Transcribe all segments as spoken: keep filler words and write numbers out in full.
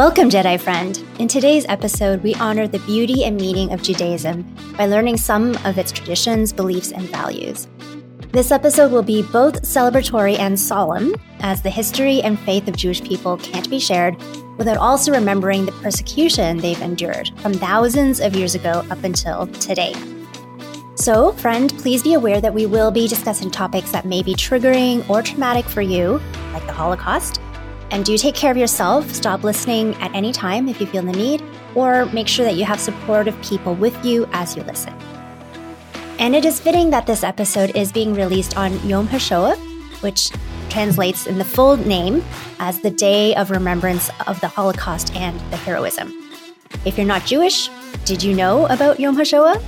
Welcome, Jedi friend. In today's episode, we honor the beauty and meaning of Judaism by learning some of its traditions, beliefs, and values. This episode will be both celebratory and solemn, as the history and faith of Jewish people can't be shared without also remembering the persecution they've endured from thousands of years ago up until today. So, friend, please be aware that we will be discussing topics that may be triggering or traumatic for you, like the Holocaust. And do take care of yourself. Stop listening at any time if you feel the need, or make sure that you have supportive people with you as you listen. And it is fitting that this episode is being released on Yom HaShoah, which translates in the full name as the Day of Remembrance of the Holocaust and the Heroism. If you're not Jewish, did you know about Yom HaShoah?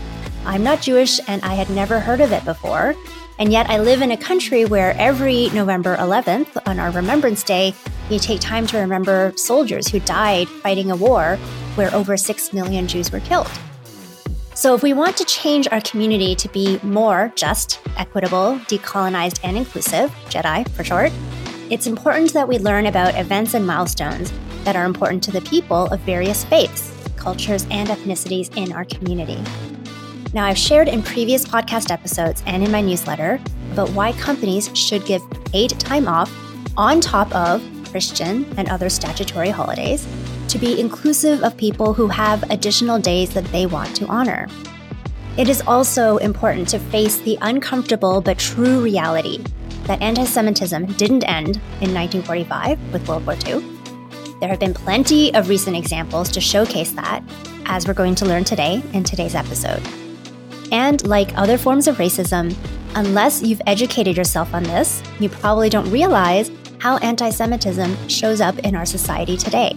I'm not Jewish and I had never heard of it before. And yet I live in a country where every November eleventh, on our Remembrance Day, we take time to remember soldiers who died fighting a war where over six million Jews were killed. So if we want to change our community to be more just, equitable, decolonized, and inclusive, Jedi for short, it's important that we learn about events and milestones that are important to the people of various faiths, cultures, and ethnicities in our community. Now, I've shared in previous podcast episodes and in my newsletter about why companies should give paid time off on top of Christian and other statutory holidays to be inclusive of people who have additional days that they want to honor. It is also important to face the uncomfortable but true reality that anti-Semitism didn't end in nineteen forty-five with World War Two. There have been plenty of recent examples to showcase that, as we're going to learn today in today's episode. And like other forms of racism, unless you've educated yourself on this, you probably don't realize how anti-Semitism shows up in our society today.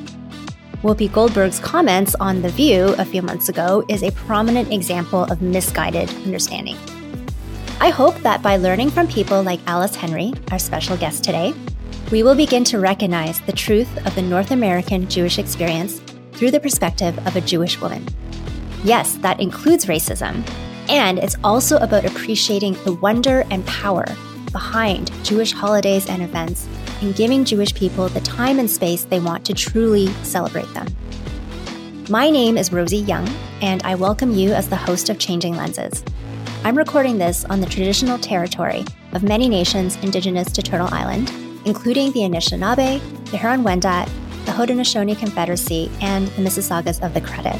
Whoopi Goldberg's comments on The View a few months ago is a prominent example of misguided understanding. I hope that by learning from people like Alice Henry, our special guest today, we will begin to recognize the truth of the North American Jewish experience through the perspective of a Jewish woman. Yes, that includes racism. And it's also about appreciating the wonder and power behind Jewish holidays and events and giving Jewish people the time and space they want to truly celebrate them. My name is Rosie Young, and I welcome you as the host of Changing Lenses. I'm recording this on the traditional territory of many nations indigenous to Turtle Island, including the Anishinaabe, the Huron-Wendat, the Haudenosaunee Confederacy, and the Mississaugas of the Credit.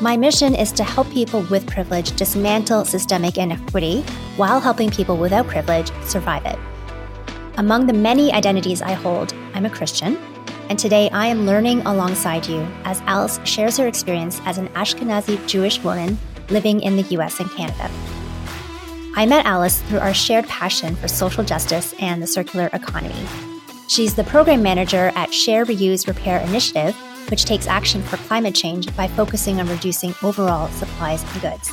My mission is to help people with privilege dismantle systemic inequity while helping people without privilege survive it. Among the many identities I hold, I'm a Christian, and today I am learning alongside you as Alice shares her experience as an Ashkenazi Jewish woman living in the U S and Canada. I met Alice through our shared passion for social justice and the circular economy. She's the program manager at Share Reuse Repair Initiative, which takes action for climate change by focusing on reducing overall supplies and goods.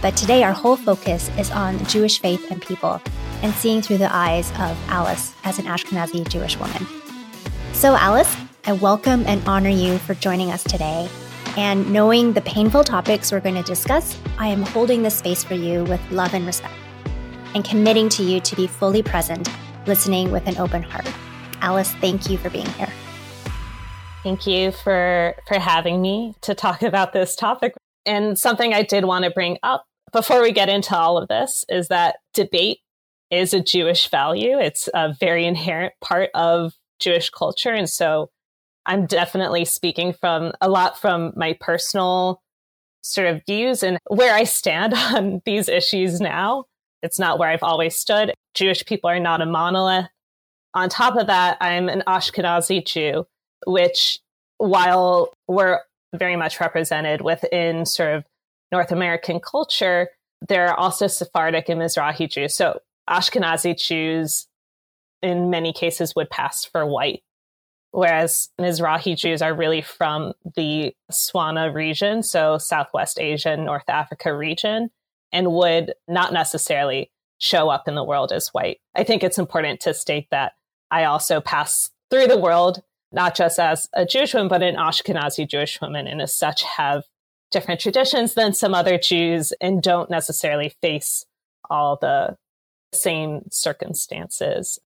But today our whole focus is on Jewish faith and people, and seeing through the eyes of Alice as an Ashkenazi Jewish woman. So Alice, I welcome and honor you for joining us today. And knowing the painful topics we're going to discuss, I am holding this space for you with love and respect, and committing to you to be fully present, listening with an open heart. Alice, thank you for being here. Thank you for, for having me to talk about this topic. And something I did want to bring up before we get into all of this is that debate is a Jewish value. It's a very inherent part of Jewish culture. And so I'm definitely speaking from a lot from my personal sort of views and where I stand on these issues now. It's not where I've always stood. Jewish people are not a monolith. On top of that, I'm an Ashkenazi Jew, which, while we're very much represented within sort of North American culture, there are also Sephardic and Mizrahi Jews. So Ashkenazi Jews, in many cases, would pass for white, whereas Mizrahi Jews are really from the Swana region, so Southwest Asia, North Africa region, and would not necessarily show up in the world as white. I think it's important to state that I also pass through the world not just as a Jewish woman, but an Ashkenazi Jewish woman, and as such have different traditions than some other Jews and don't necessarily face all the same circumstances.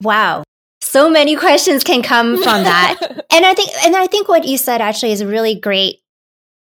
Wow. So many questions can come from that. and I think and I think what you said actually is a really great,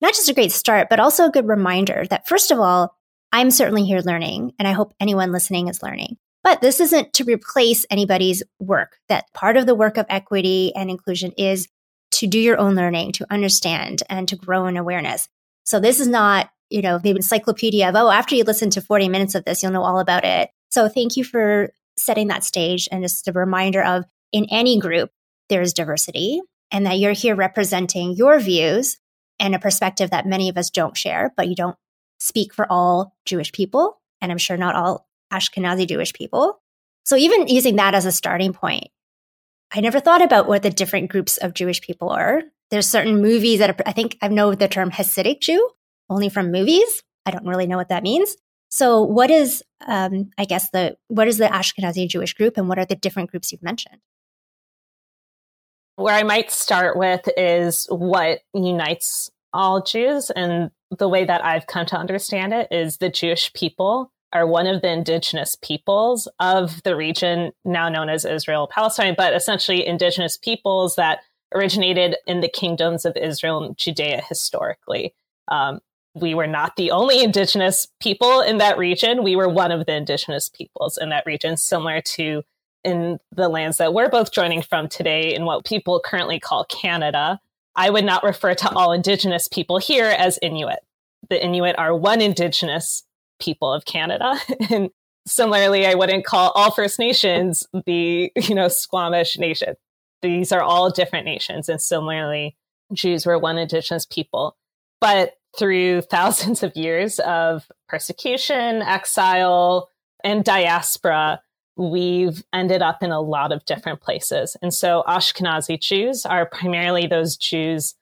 not just a great start, but also a good reminder that, first of all, I'm certainly here learning, and I hope anyone listening is learning. But this isn't to replace anybody's work. That part of the work of equity and inclusion is to do your own learning, to understand, and to grow in awareness. So this is not, you know, the encyclopedia of, oh, after you listen to forty minutes of this, you'll know all about it. So thank you for setting that stage, and just a reminder of, in any group, there's diversity, and that you're here representing your views and a perspective that many of us don't share, but you don't speak for all Jewish people, and I'm sure not all Ashkenazi Jewish people. So even using that as a starting point, I never thought about what the different groups of Jewish people are. There's certain movies that are, I think I know the term Hasidic Jew only from movies. I don't really know what that means. So what is, um, I guess, the what is the Ashkenazi Jewish group, and what are the different groups you've mentioned? Where I might start with is what unites all Jews, and the way that I've come to understand it is the Jewish people are one of the indigenous peoples of the region now known as Israel, Palestine, but essentially indigenous peoples that originated in the kingdoms of Israel and Judea historically. Um, We were not the only indigenous people in that region. We were one of the indigenous peoples in that region, similar to in the lands that we're both joining from today in what people currently call Canada. I would not refer to all indigenous people here as Inuit. The Inuit are one indigenous people of Canada. And similarly, I wouldn't call all First Nations the, you know, Squamish nation. These are all different nations. And similarly, Jews were one indigenous people. But through thousands of years of persecution, exile, and diaspora, we've ended up in a lot of different places. And so Ashkenazi Jews are primarily those Jews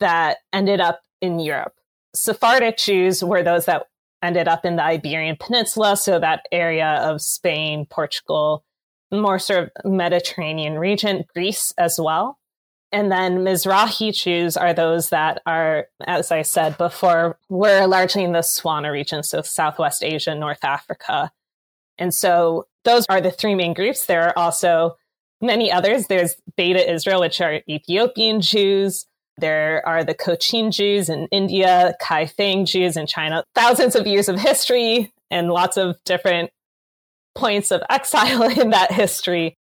that ended up in Europe. Sephardic Jews were those that ended up in the Iberian Peninsula, so that area of Spain, Portugal, more sort of Mediterranean region, Greece as well. And then Mizrahi Jews are those that are, as I said before, were largely in the Swana region, so Southwest Asia, North Africa. And so those are the three main groups. There are also many others. There's Beta Israel, which are Ethiopian Jews. There are the Cochin Jews in India, Kaifeng Jews in China. Thousands of years of history and lots of different points of exile in that history.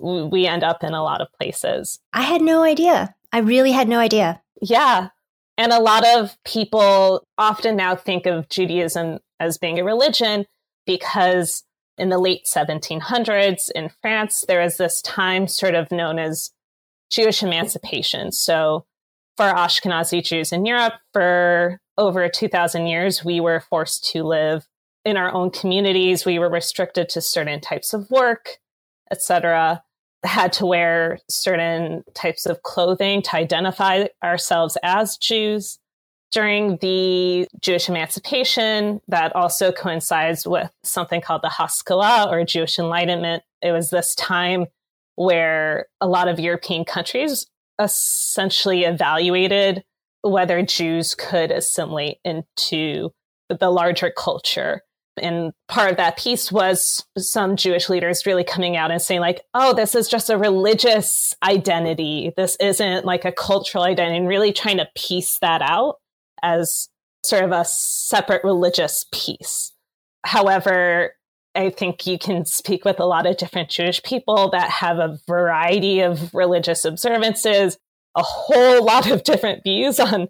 We end up in a lot of places. I had no idea. I really had no idea. Yeah. And a lot of people often now think of Judaism as being a religion because in the late seventeen hundreds in France, there was this time sort of known as Jewish emancipation. So for Ashkenazi Jews in Europe, for over two thousand years, we were forced to live in our own communities. We were restricted to certain types of work, et cetera, had to wear certain types of clothing to identify ourselves as Jews. During the Jewish emancipation, that also coincides with something called the Haskalah, or Jewish Enlightenment. It was this time where a lot of European countries essentially evaluated whether Jews could assimilate into the larger culture. And part of that piece was some Jewish leaders really coming out and saying like, oh, this is just a religious identity. This isn't like a cultural identity, and really trying to piece that out as sort of a separate religious piece. However, I think you can speak with a lot of different Jewish people that have a variety of religious observances, a whole lot of different views on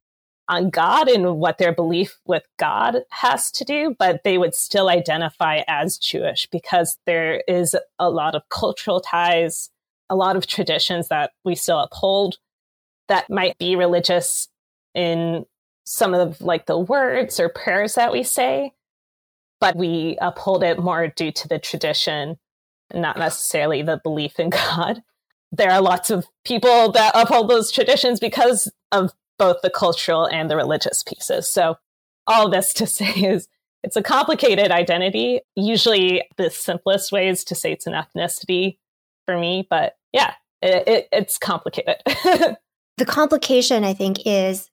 on God and what their belief with God has to do, but they would still identify as Jewish because there is a lot of cultural ties, a lot of traditions that we still uphold that might be religious in some of like the words or prayers that we say, but we uphold it more due to the tradition, not necessarily the belief in God. There are lots of people that uphold those traditions because of both the cultural and the religious pieces. So all this to say is it's a complicated identity. Usually the simplest way is to say it's an ethnicity for me, but yeah, it, it, it's complicated. The complication, I think, is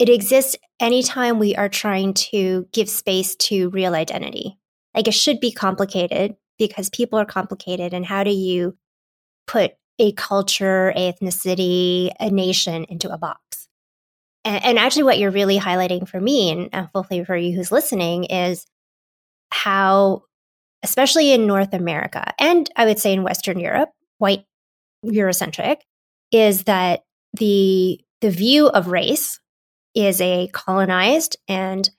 it exists anytime we are trying to give space to real identity. Like, it should be complicated because people are complicated, and how do you put a culture, a ethnicity, a nation into a box. And, and actually what you're really highlighting for me, and hopefully for you who's listening, is how, especially in North America, and I would say in Western Europe, white Eurocentric, is that the the view of race is a colonized and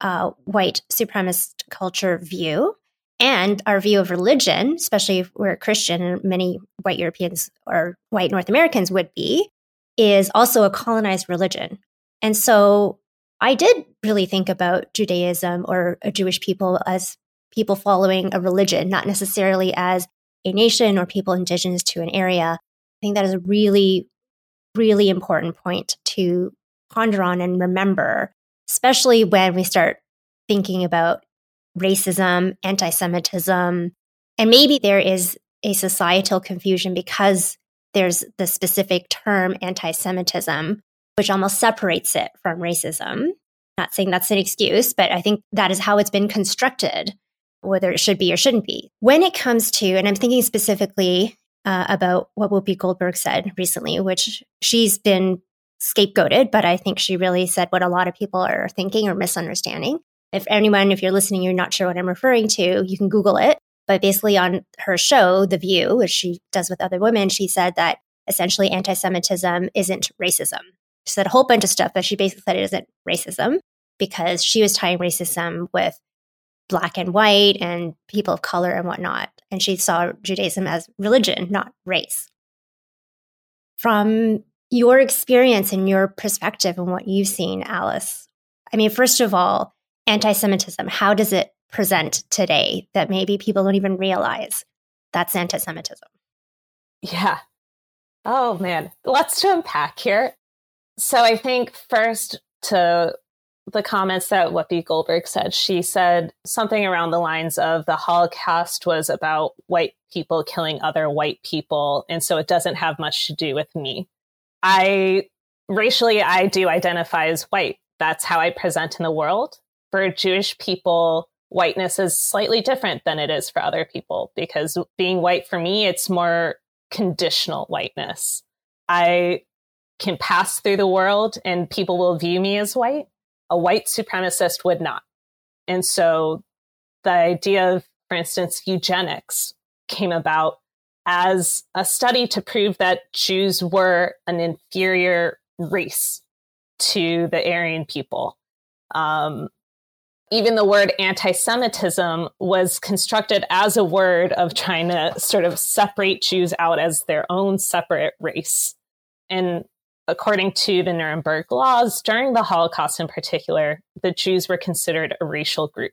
uh, white supremacist culture view. And our view of religion, especially if we're Christian, and many white Europeans or white North Americans would be, is also a colonized religion. And so I did really think about Judaism or Jewish people as people following a religion, not necessarily as a nation or people indigenous to an area. I think that is a really, really important point to ponder on and remember, especially when we start thinking about racism, anti-Semitism, and maybe there is a societal confusion because there's the specific term anti-Semitism, which almost separates it from racism. Not saying that's an excuse, but I think that is how it's been constructed, whether it should be or shouldn't be. When it comes to, and I'm thinking specifically uh, about what Whoopi Goldberg said recently, which she's been scapegoated, but I think she really said what a lot of people are thinking or misunderstanding. If anyone, if you're listening, you're not sure what I'm referring to, you can Google it. But basically on her show, The View, which she does with other women, she said that essentially anti-Semitism isn't racism. She said a whole bunch of stuff, but she basically said it isn't racism because she was tying racism with Black and white and people of color and whatnot. And she saw Judaism as religion, not race. From your experience and your perspective and what you've seen, Alice, I mean, first of all, anti-Semitism, how does it present today that maybe people don't even realize that's anti-Semitism? Yeah. Oh, man. Lots to unpack here. So I think first to the comments that Whoopi Goldberg said, she said something around the lines of the Holocaust was about white people killing other white people. And so it doesn't have much to do with me. I racially, I do identify as white. That's how I present in the world. For Jewish people, whiteness is slightly different than it is for other people because being white for me, it's more conditional whiteness. I can pass through the world and people will view me as white. A white supremacist would not. And so the idea of, for instance, eugenics came about as a study to prove that Jews were an inferior race to the Aryan people. Um, Even the word anti-Semitism was constructed as a word of trying to sort of separate Jews out as their own separate race. And according to the Nuremberg laws, during the Holocaust in particular, the Jews were considered a racial group.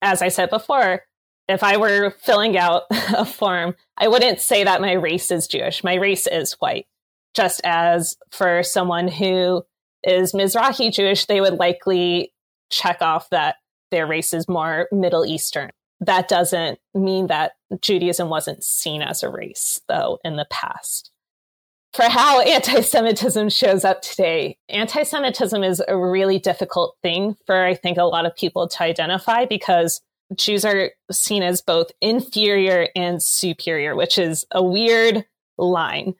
As I said before, if I were filling out a form, I wouldn't say that my race is Jewish. My race is white. Just as for someone who is Mizrahi Jewish, they would likely check off that their race is more Middle Eastern. That doesn't mean that Judaism wasn't seen as a race, though, in the past. For how anti-Semitism shows up today, anti-Semitism is a really difficult thing for, I think, a lot of people to identify because Jews are seen as both inferior and superior, which is a weird line.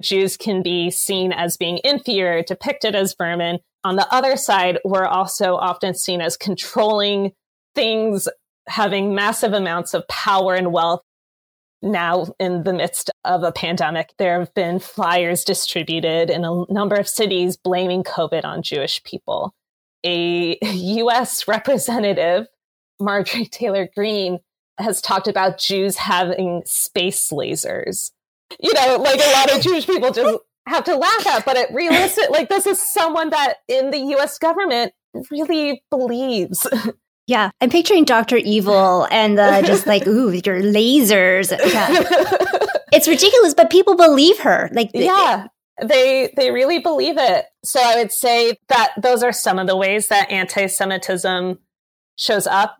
Jews can be seen as being inferior, depicted as vermin. On the other side, we're also often seen as controlling things, having massive amounts of power and wealth. Now, in the midst of a pandemic, there have been flyers distributed in a number of cities blaming COVID on Jewish people. A U S representative, Marjorie Taylor Greene, has talked about Jews having space lasers. You know, like a lot of Jewish people just have to laugh at, but it realistic, like this is someone that in the U S government really believes. Yeah. I'm picturing Doctor Evil and uh, just like, ooh, your lasers. Yeah. It's ridiculous, but people believe her. Like, yeah, they, they really believe it. So I would say that those are some of the ways that anti-Semitism shows up.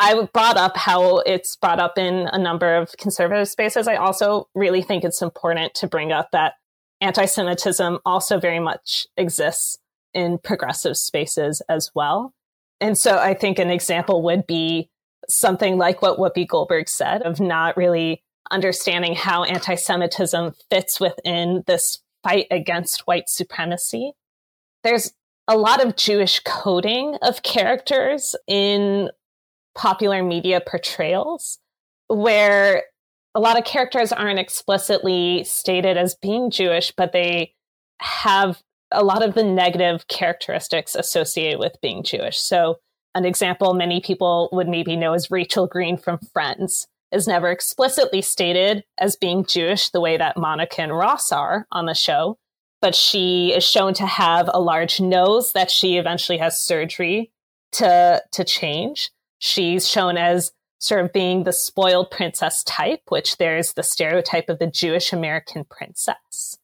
I brought up how it's brought up in a number of conservative spaces. I also really think it's important to bring up that anti-Semitism also very much exists in progressive spaces as well. And so I think an example would be something like what Whoopi Goldberg said of not really understanding how anti-Semitism fits within this fight against white supremacy. There's a lot of Jewish coding of characters in popular media portrayals, where a lot of characters aren't explicitly stated as being Jewish, but they have a lot of the negative characteristics associated with being Jewish. So an example many people would maybe know is Rachel Green from Friends is never explicitly stated as being Jewish the way that Monica and Ross are on the show, but she is shown to have a large nose that she eventually has surgery to, to change. She's shown as sort of being the spoiled princess type, which there's the stereotype of the Jewish American princess.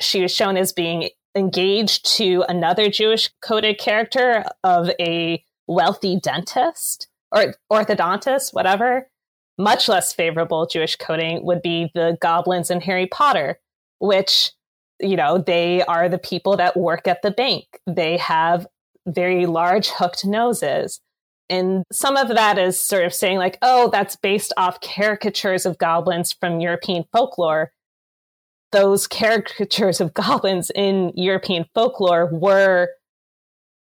She was shown as being engaged to another Jewish coded character of a wealthy dentist or orthodontist, whatever. Much less favorable Jewish coding would be the goblins in Harry Potter, which, you know, they are the people that work at the bank. They have very large hooked noses. And some of that is sort of saying like, oh, that's based off caricatures of goblins from European folklore. Those caricatures of goblins in European folklore were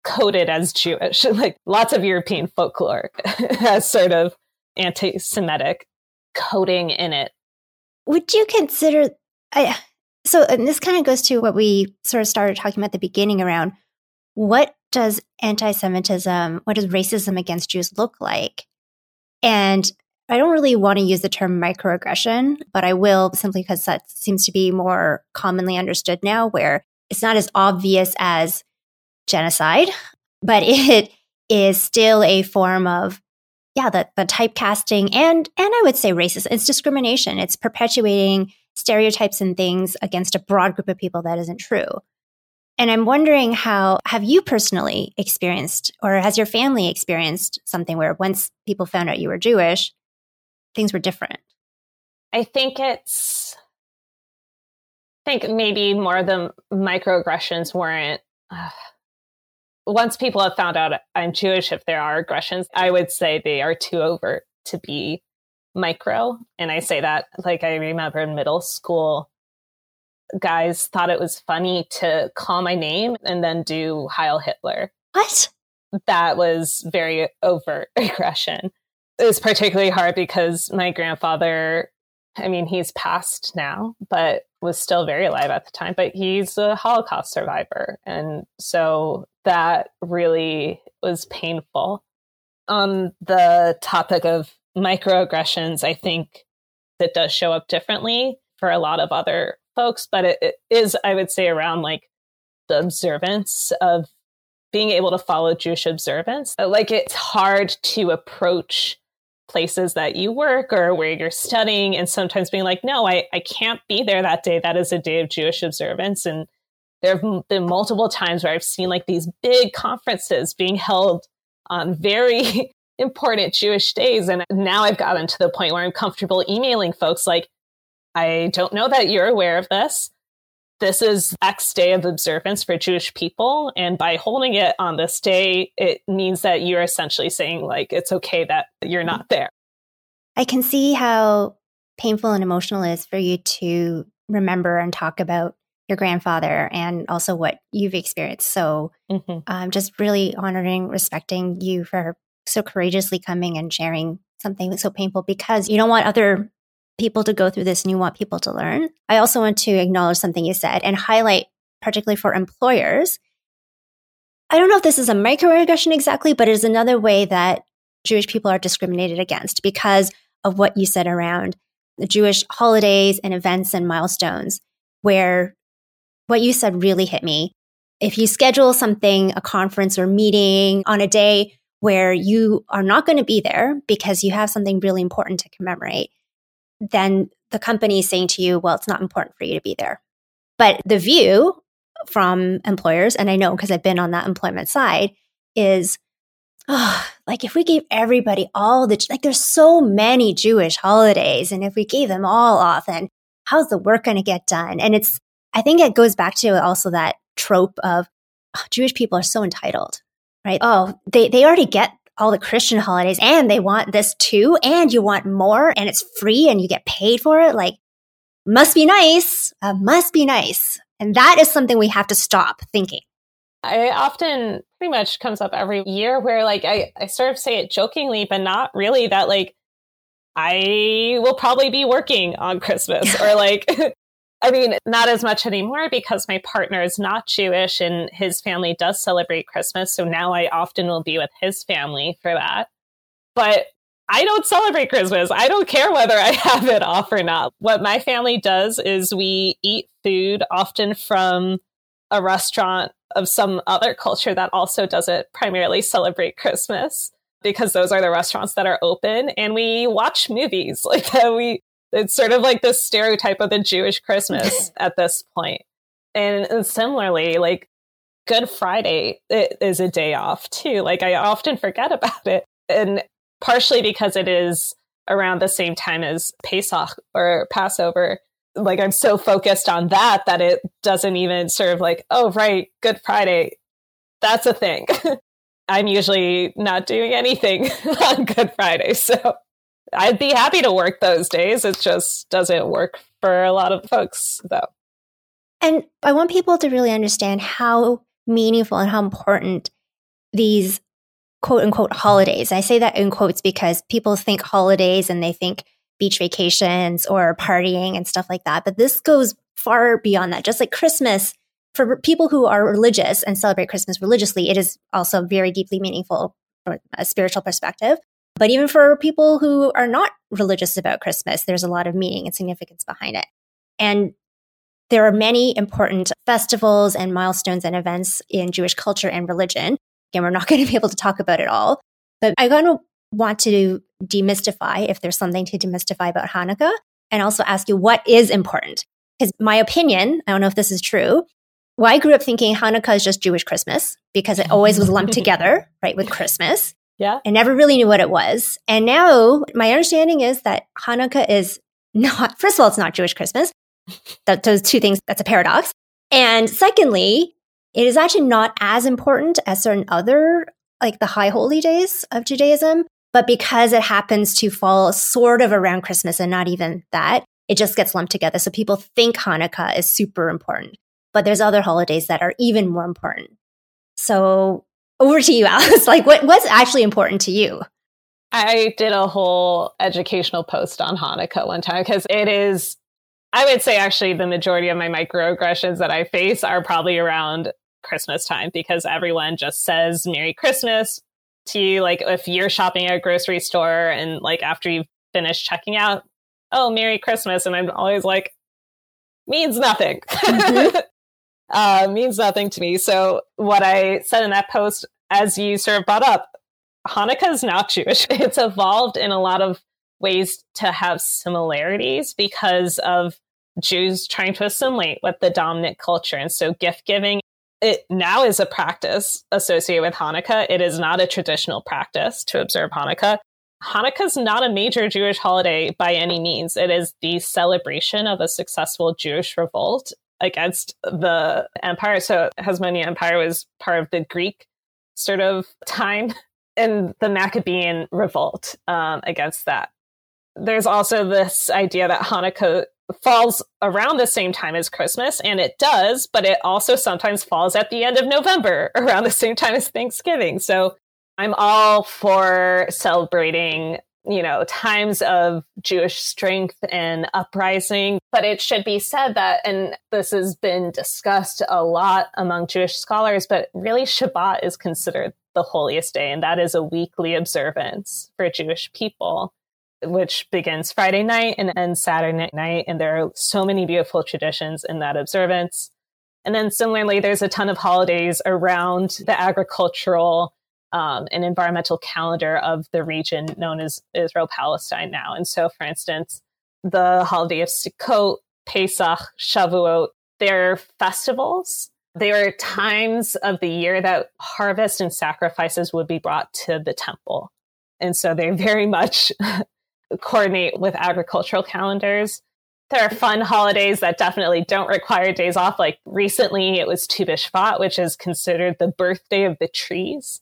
coded as Jewish. Like lots of European folklore has sort of anti-Semitic coding in it. Would you consider... I, so and this kind of goes to what we sort of started talking about at the beginning around what does anti-Semitism, what does racism against Jews look like? And I don't really want to use the term microaggression, but I will simply because that seems to be more commonly understood now, where it's not as obvious as genocide, but it is still a form of, yeah, the, the typecasting and, and I would say racist. It's discrimination. It's perpetuating stereotypes and things against a broad group of people that isn't true. And I'm wondering how, have you personally experienced or has your family experienced something where once people found out you were Jewish, things were different? I think it's, I think maybe more of the microaggressions weren't, uh, once people have found out I'm Jewish, if there are aggressions, I would say they are too overt to be micro. And I say that, like, I remember in middle school, guys thought it was funny to call my name and then do Heil Hitler. What? That was very overt aggression. It was particularly hard because my grandfather, I mean, he's passed now, but was still very alive at the time, but he's a Holocaust survivor. And so that really was painful. On the topic of microaggressions, I think that does show up differently for a lot of other folks, but it, it is, I would say, around like the observance of being able to follow Jewish observance. Like it's hard to approach places that you work or where you're studying and sometimes being like, no, I, I can't be there that day. That is a day of Jewish observance. And there have been multiple times where I've seen like these big conferences being held on very important Jewish days. And now I've gotten to the point where I'm comfortable emailing folks like, I don't know that you're aware of this. This is X day of observance for Jewish people. And by holding it on this day, it means that you're essentially saying like, it's okay that you're not there. I can see how painful and emotional it is for you to remember and talk about your grandfather and also what you've experienced. So mm-hmm. um, just really honoring, respecting you for so courageously coming and sharing something so painful, because you don't want other people to go through this and you want people to learn. I also want to acknowledge something you said and highlight, particularly for employers. I don't know if this is a microaggression exactly, but it is another way that Jewish people are discriminated against because of what you said around the Jewish holidays and events and milestones, where what you said really hit me. If you schedule something, a conference or meeting on a day where you are not going to be there because you have something really important to commemorate, then the company is saying to you, well, it's not important for you to be there. But the view from employers, and I know because I've been on that employment side, is, oh, like if we gave everybody all the, like there's so many Jewish holidays, and if we gave them all off, then how's the work going to get done? And it's, I think it goes back to also that trope of, oh, Jewish people are so entitled, right? Oh, they, they already get all the Christian holidays and they want this too and you want more and it's free and you get paid for it. Like, must be nice, uh, must be nice. And that is something we have to stop thinking. I often pretty much comes up every year where like I, I sort of say it jokingly, but not really, that like I will probably be working on Christmas or like, I mean, not as much anymore because my partner is not Jewish and his family does celebrate Christmas. So now I often will be with his family for that. But I don't celebrate Christmas. I don't care whether I have it off or not. What my family does is we eat food often from a restaurant of some other culture that also doesn't primarily celebrate Christmas, because those are the restaurants that are open, and we watch movies like that. We, it's sort of like this stereotype of the Jewish Christmas at this point. And, and similarly, like Good Friday it is a day off too. Like I often forget about it, and partially because it is around the same time as Pesach or Passover. Like I'm so focused on that, that it doesn't even sort of like, oh, right, Good Friday, that's a thing. I'm usually not doing anything on Good Friday. So I'd be happy to work those days. It just doesn't work for a lot of folks, though. And I want people to really understand how meaningful and how important these quote unquote holidays. I say that in quotes because people think holidays and they think beach vacations or partying and stuff like that. But this goes far beyond that. Just like Christmas, for people who are religious and celebrate Christmas religiously, it is also very deeply meaningful from a spiritual perspective. But even for people who are not religious about Christmas, there's a lot of meaning and significance behind it. And there are many important festivals and milestones and events in Jewish culture and religion. Again, we're not going to be able to talk about it all. But I'm going to want to demystify, if there's something to demystify about Hanukkah, and also ask you what is important. Because my opinion, I don't know if this is true, well, I grew up thinking Hanukkah is just Jewish Christmas because it always was lumped together, right, with Christmas. Yeah. I never really knew what it was. And now my understanding is that Hanukkah is not, first of all, it's not Jewish Christmas. That, those two things, that's a paradox. And secondly, it is actually not as important as certain other, like the high holy days of Judaism, but because it happens to fall sort of around Christmas and not even that, it just gets lumped together. So people think Hanukkah is super important. But there's other holidays that are even more important. So over to you, Alice. Like, what, what's actually important to you? I did a whole educational post on Hanukkah one time because it is, I would say actually the majority of my microaggressions that I face are probably around Christmas time, because everyone just says Merry Christmas to you. Like if you're shopping at a grocery store and like after you've finished checking out, oh, Merry Christmas. And I'm always like, means nothing. Mm-hmm. Uh, means nothing to me. So what I said in that post, as you sort of brought up, Hanukkah is not Jewish. It's evolved in a lot of ways to have similarities because of Jews trying to assimilate with the dominant culture. And so gift giving, it now is a practice associated with Hanukkah. It is not a traditional practice to observe Hanukkah. Hanukkah is not a major Jewish holiday by any means. It is the celebration of a successful Jewish revolt against the empire. So Hasmonean Empire was part of the Greek sort of time, and the Maccabean revolt um, against that. There's also this idea that Hanukkah falls around the same time as Christmas, and it does, but it also sometimes falls at the end of November around the same time as Thanksgiving. So I'm all for celebrating, you know, times of Jewish strength and uprising. But it should be said that, and this has been discussed a lot among Jewish scholars, but really Shabbat is considered the holiest day. And that is a weekly observance for Jewish people, which begins Friday night and ends Saturday night. And there are so many beautiful traditions in that observance. And then similarly, there's a ton of holidays around the agricultural Um, an environmental calendar of the region known as Israel-Palestine now. And so, for instance, the holiday of Sukkot, Pesach, Shavuot, they're festivals. They are times of the year that harvest and sacrifices would be brought to the temple. And so they very much coordinate with agricultural calendars. There are fun holidays that definitely don't require days off. Like recently, it was Tu Bishvat, which is considered the birthday of the trees.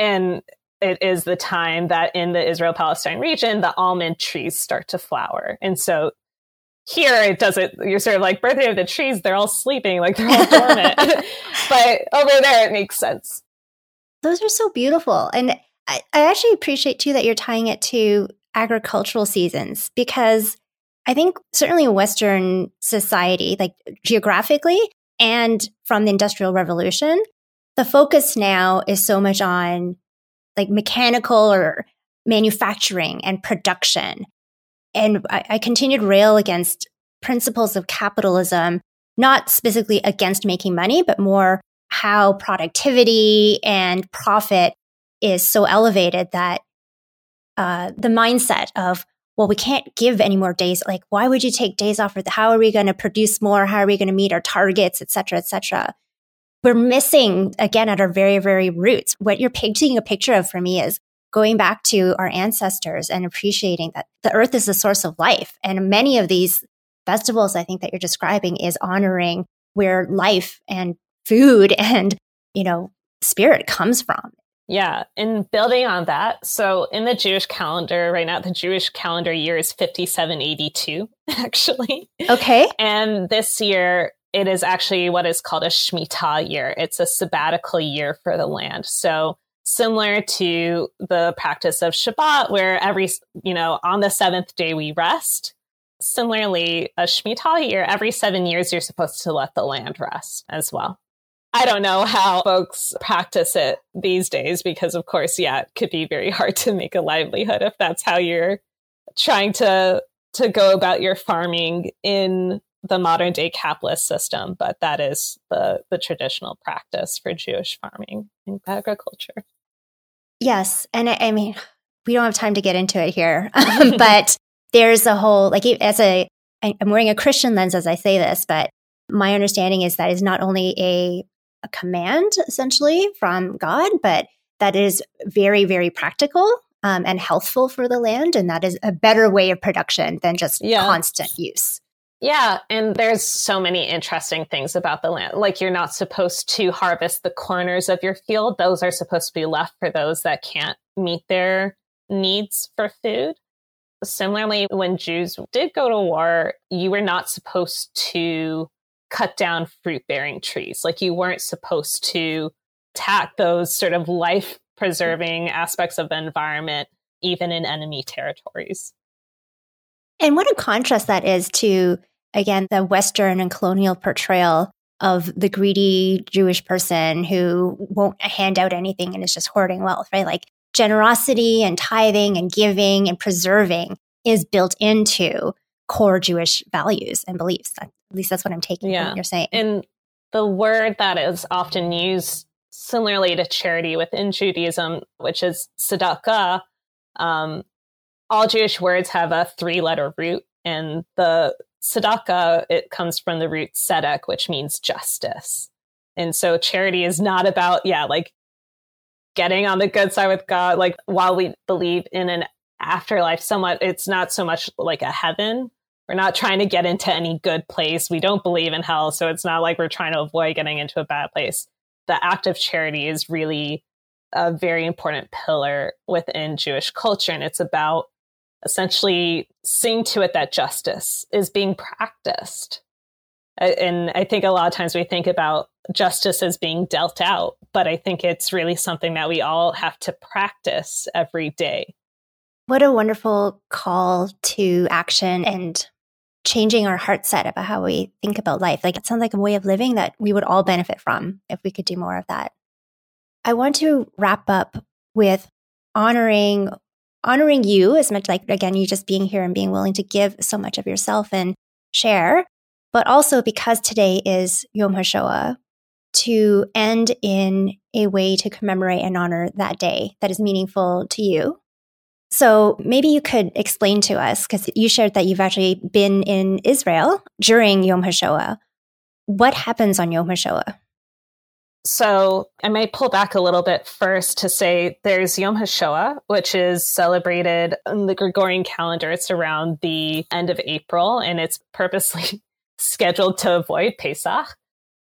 And it is the time that in the Israel-Palestine region, the almond trees start to flower. And so here it doesn't, you're sort of like, birthday of the trees, they're all sleeping, like they're all dormant. But over there, it makes sense. Those are so beautiful. And I, I actually appreciate too that you're tying it to agricultural seasons, because I think certainly in Western society, like geographically and from the Industrial Revolution, the focus now is so much on like mechanical or manufacturing and production. And I, I continue to rail against principles of capitalism, not specifically against making money, but more how productivity and profit is so elevated that uh, the mindset of, well, we can't give any more days. Like, why would you take days off? How are we going to produce more? How are we going to meet our targets, et cetera, et cetera? We're missing, again, at our very, very roots. What you're painting a picture of for me is going back to our ancestors and appreciating that the earth is the source of life. And many of these festivals, I think, that you're describing is honoring where life and food and, you know, spirit comes from. Yeah. And building on that, so in the Jewish calendar right now, the Jewish calendar year is fifty-seven eighty-two, actually. Okay. And this year, it is actually what is called a Shemitah year. It's a sabbatical year for the land. So similar to the practice of Shabbat, where every, you know, on the seventh day we rest. Similarly, a Shemitah year, every seven years, you're supposed to let the land rest as well. I don't know how folks practice it these days because, of course, yeah, it could be very hard to make a livelihood if that's how you're trying to to go about your farming in the modern day capitalist system. But that is the, the traditional practice for Jewish farming and agriculture. Yes. And I, I mean, we don't have time to get into it here, but there's a whole, like, as a, I'm wearing a Christian lens as I say this, but my understanding is that it's not only a a command, essentially, from God, but that is very, very practical um, and healthful for the land. And that is a better way of production than just yeah. constant use. Yeah. And there's so many interesting things about the land. Like, you're not supposed to harvest the corners of your field. Those are supposed to be left for those that can't meet their needs for food. Similarly, when Jews did go to war, you were not supposed to cut down fruit-bearing trees. Like, you weren't supposed to attack those sort of life-preserving aspects of the environment, even in enemy territories. And what a contrast that is to, again, the Western and colonial portrayal of the greedy Jewish person who won't hand out anything and is just hoarding wealth, right? Like, generosity and tithing and giving and preserving is built into core Jewish values and beliefs. At least that's what I'm taking yeah. from what you're saying. And the word that is often used similarly to charity within Judaism, which is tzedakah, um, all Jewish words have a three-letter root. And the tzedakah, it comes from the root tzedek, which means justice. And so charity is not about, yeah, like getting on the good side with God. Like, while we believe in an afterlife somewhat, it's not so much like a heaven. We're not trying to get into any good place. We don't believe in hell. So it's not like we're trying to avoid getting into a bad place. The act of charity is really a very important pillar within Jewish culture. And it's about essentially seeing to it that justice is being practiced. And I think a lot of times we think about justice as being dealt out, but I think it's really something that we all have to practice every day. What a wonderful call to action and changing our heart set about how we think about life. Like, it sounds like a way of living that we would all benefit from if we could do more of that. I want to wrap up with honoring honoring you as much, like, again, you just being here and being willing to give so much of yourself and share, but also because today is Yom HaShoah, to end in a way to commemorate and honor that day that is meaningful to you. So maybe you could explain to us, because you shared that you've actually been in Israel during Yom HaShoah. What happens on Yom HaShoah? So I may pull back a little bit first to say there's Yom HaShoah, which is celebrated in the Gregorian calendar. It's around the end of April, and it's purposely scheduled to avoid Pesach.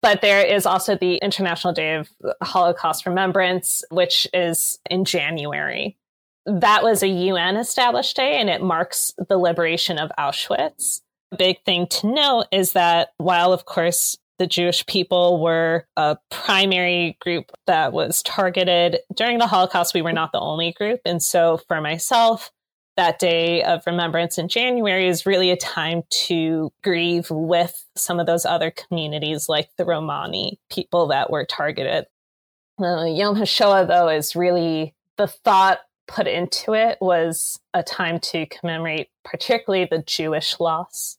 But there is also the International Day of Holocaust Remembrance, which is in January. That was a U N established day, and it marks the liberation of Auschwitz. A big thing to note is that while, of course, the Jewish people were a primary group that was targeted during the Holocaust, we were not the only group. And so for myself, that day of remembrance in January is really a time to grieve with some of those other communities like the Romani people that were targeted. Uh, Yom HaShoah, though, is really the thought put into it was a time to commemorate particularly the Jewish loss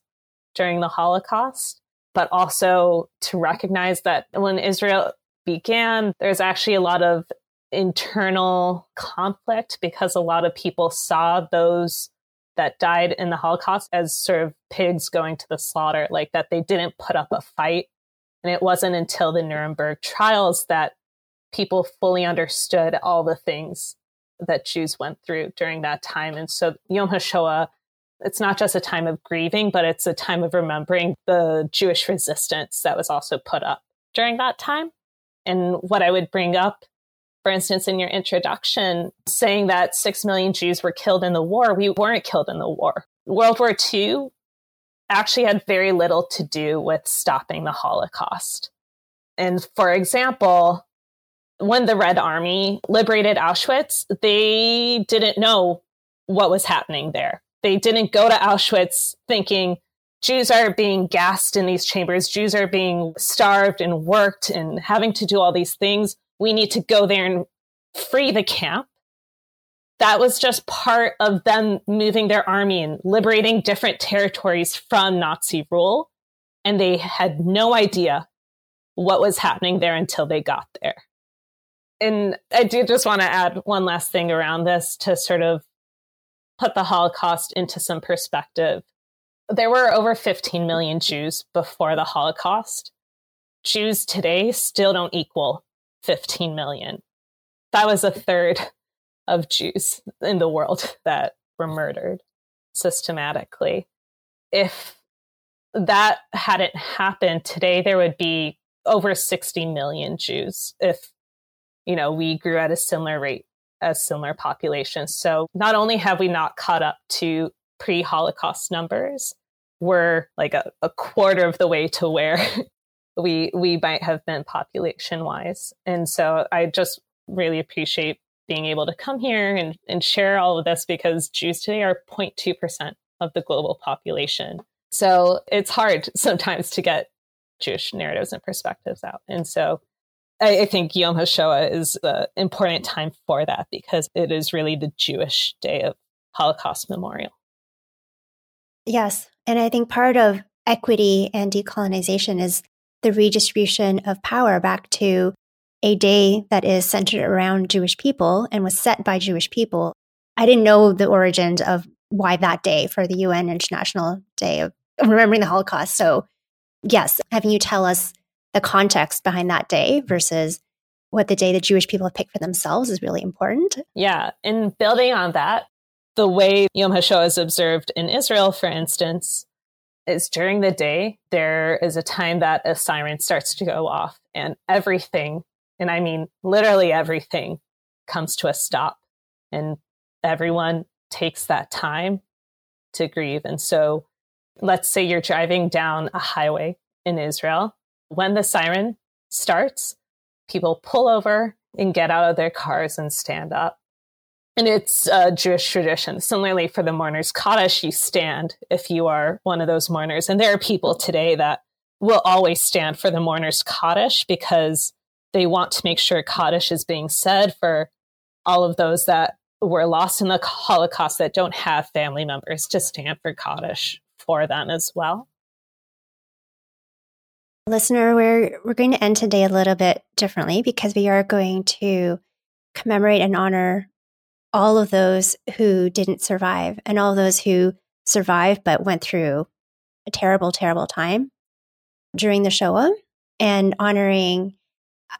during the Holocaust, but also to recognize that when Israel began, there's actually a lot of internal conflict because a lot of people saw those that died in the Holocaust as sort of pigs going to the slaughter, like that they didn't put up a fight. And it wasn't until the Nuremberg trials that people fully understood all the things that Jews went through during that time. And so Yom HaShoah, it's not just a time of grieving, but it's a time of remembering the Jewish resistance that was also put up during that time. And what I would bring up, for instance, in your introduction, saying that six million Jews were killed in the war, we weren't killed in the war. World War Two actually had very little to do with stopping the Holocaust. And for example, when the Red Army liberated Auschwitz, they didn't know what was happening there. They didn't go to Auschwitz thinking Jews are being gassed in these chambers. Jews are being starved and worked and having to do all these things. We need to go there and free the camp. That was just part of them moving their army and liberating different territories from Nazi rule. And they had no idea what was happening there until they got there. And I do just want to add one last thing around this to sort of put the Holocaust into some perspective. There were over fifteen million Jews before the Holocaust. Jews today still don't equal fifteen million. That was a third of Jews in the world that were murdered systematically. If that hadn't happened today, there would be over sixty million Jews if, you know, we grew at a similar rate as similar populations. So not only have we not caught up to pre-Holocaust numbers, we're like a, a quarter of the way to where we we might have been population-wise. And so I just really appreciate being able to come here and, and share all of this because Jews today are zero point two percent of the global population. So it's hard sometimes to get Jewish narratives and perspectives out. And so I, I think Yom HaShoah is an important time for that because it is really the Jewish day of Holocaust memorial. Yes. And I think part of equity and decolonization is the redistribution of power back to a day that is centered around Jewish people and was set by Jewish people. I didn't know the origins of why that day for the U N International Day of Remembering the Holocaust. So yes, having you tell us the context behind that day versus what the day the Jewish people have picked for themselves is really important. Yeah. And building on that, the way Yom HaShoah is observed in Israel, for instance, is during the day, there is a time that a siren starts to go off and everything, and I mean literally everything, comes to a stop. And everyone takes that time to grieve. And so let's say you're driving down a highway in Israel. When the siren starts, people pull over and get out of their cars and stand up. And it's a Jewish tradition. Similarly, for the mourners Kaddish, you stand if you are one of those mourners. And there are people today that will always stand for the mourners Kaddish because they want to make sure Kaddish is being said for all of those that were lost in the Holocaust that don't have family members to stand for Kaddish for them as well. Listener, we're we're going to end today a little bit differently because we are going to commemorate and honor all of those who didn't survive and all those who survived but went through a terrible, terrible time during the Shoah, and honoring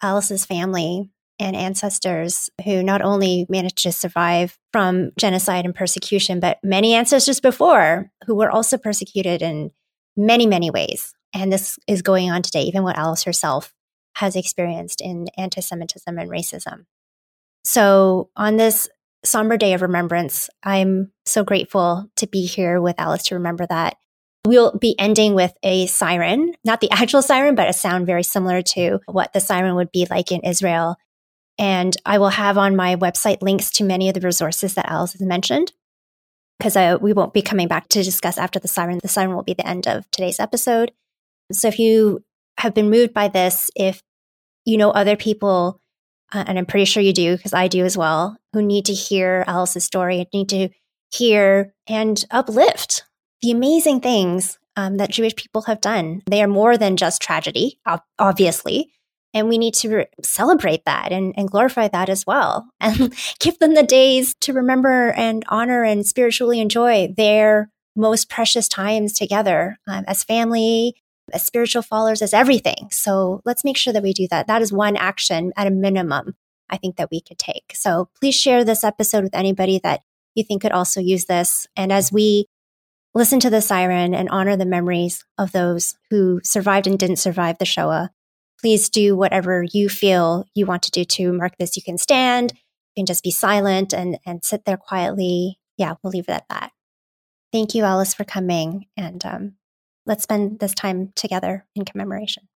Alice's family and ancestors who not only managed to survive from genocide and persecution, but many ancestors before who were also persecuted in many, many ways. And this is going on today, even what Alice herself has experienced in anti-Semitism and racism. So on this somber day of remembrance, I'm so grateful to be here with Alice to remember that. We'll be ending with a siren, not the actual siren, but a sound very similar to what the siren would be like in Israel. And I will have on my website links to many of the resources that Alice has mentioned, because we won't be coming back to discuss after the siren. The siren will be the end of today's episode. So if you have been moved by this, if you know other people, uh, and I'm pretty sure you do, because I do as well, who need to hear Alice's story, need to hear and uplift the amazing things um, that Jewish people have done. They are more than just tragedy, obviously. And we need to re- celebrate that and, and glorify that as well. And give them the days to remember and honor and spiritually enjoy their most precious times together um, as family, as spiritual followers, as everything. So let's make sure that we do that. That is one action at a minimum, I think, that we could take. So please share this episode with anybody that you think could also use this. And as we listen to the siren and honor the memories of those who survived and didn't survive the Shoah, please do whatever you feel you want to do to mark this. You can stand, you can just be silent and, and sit there quietly. Yeah, we'll leave it at that. Thank you, Alice, for coming. And um, let's spend this time together in commemoration.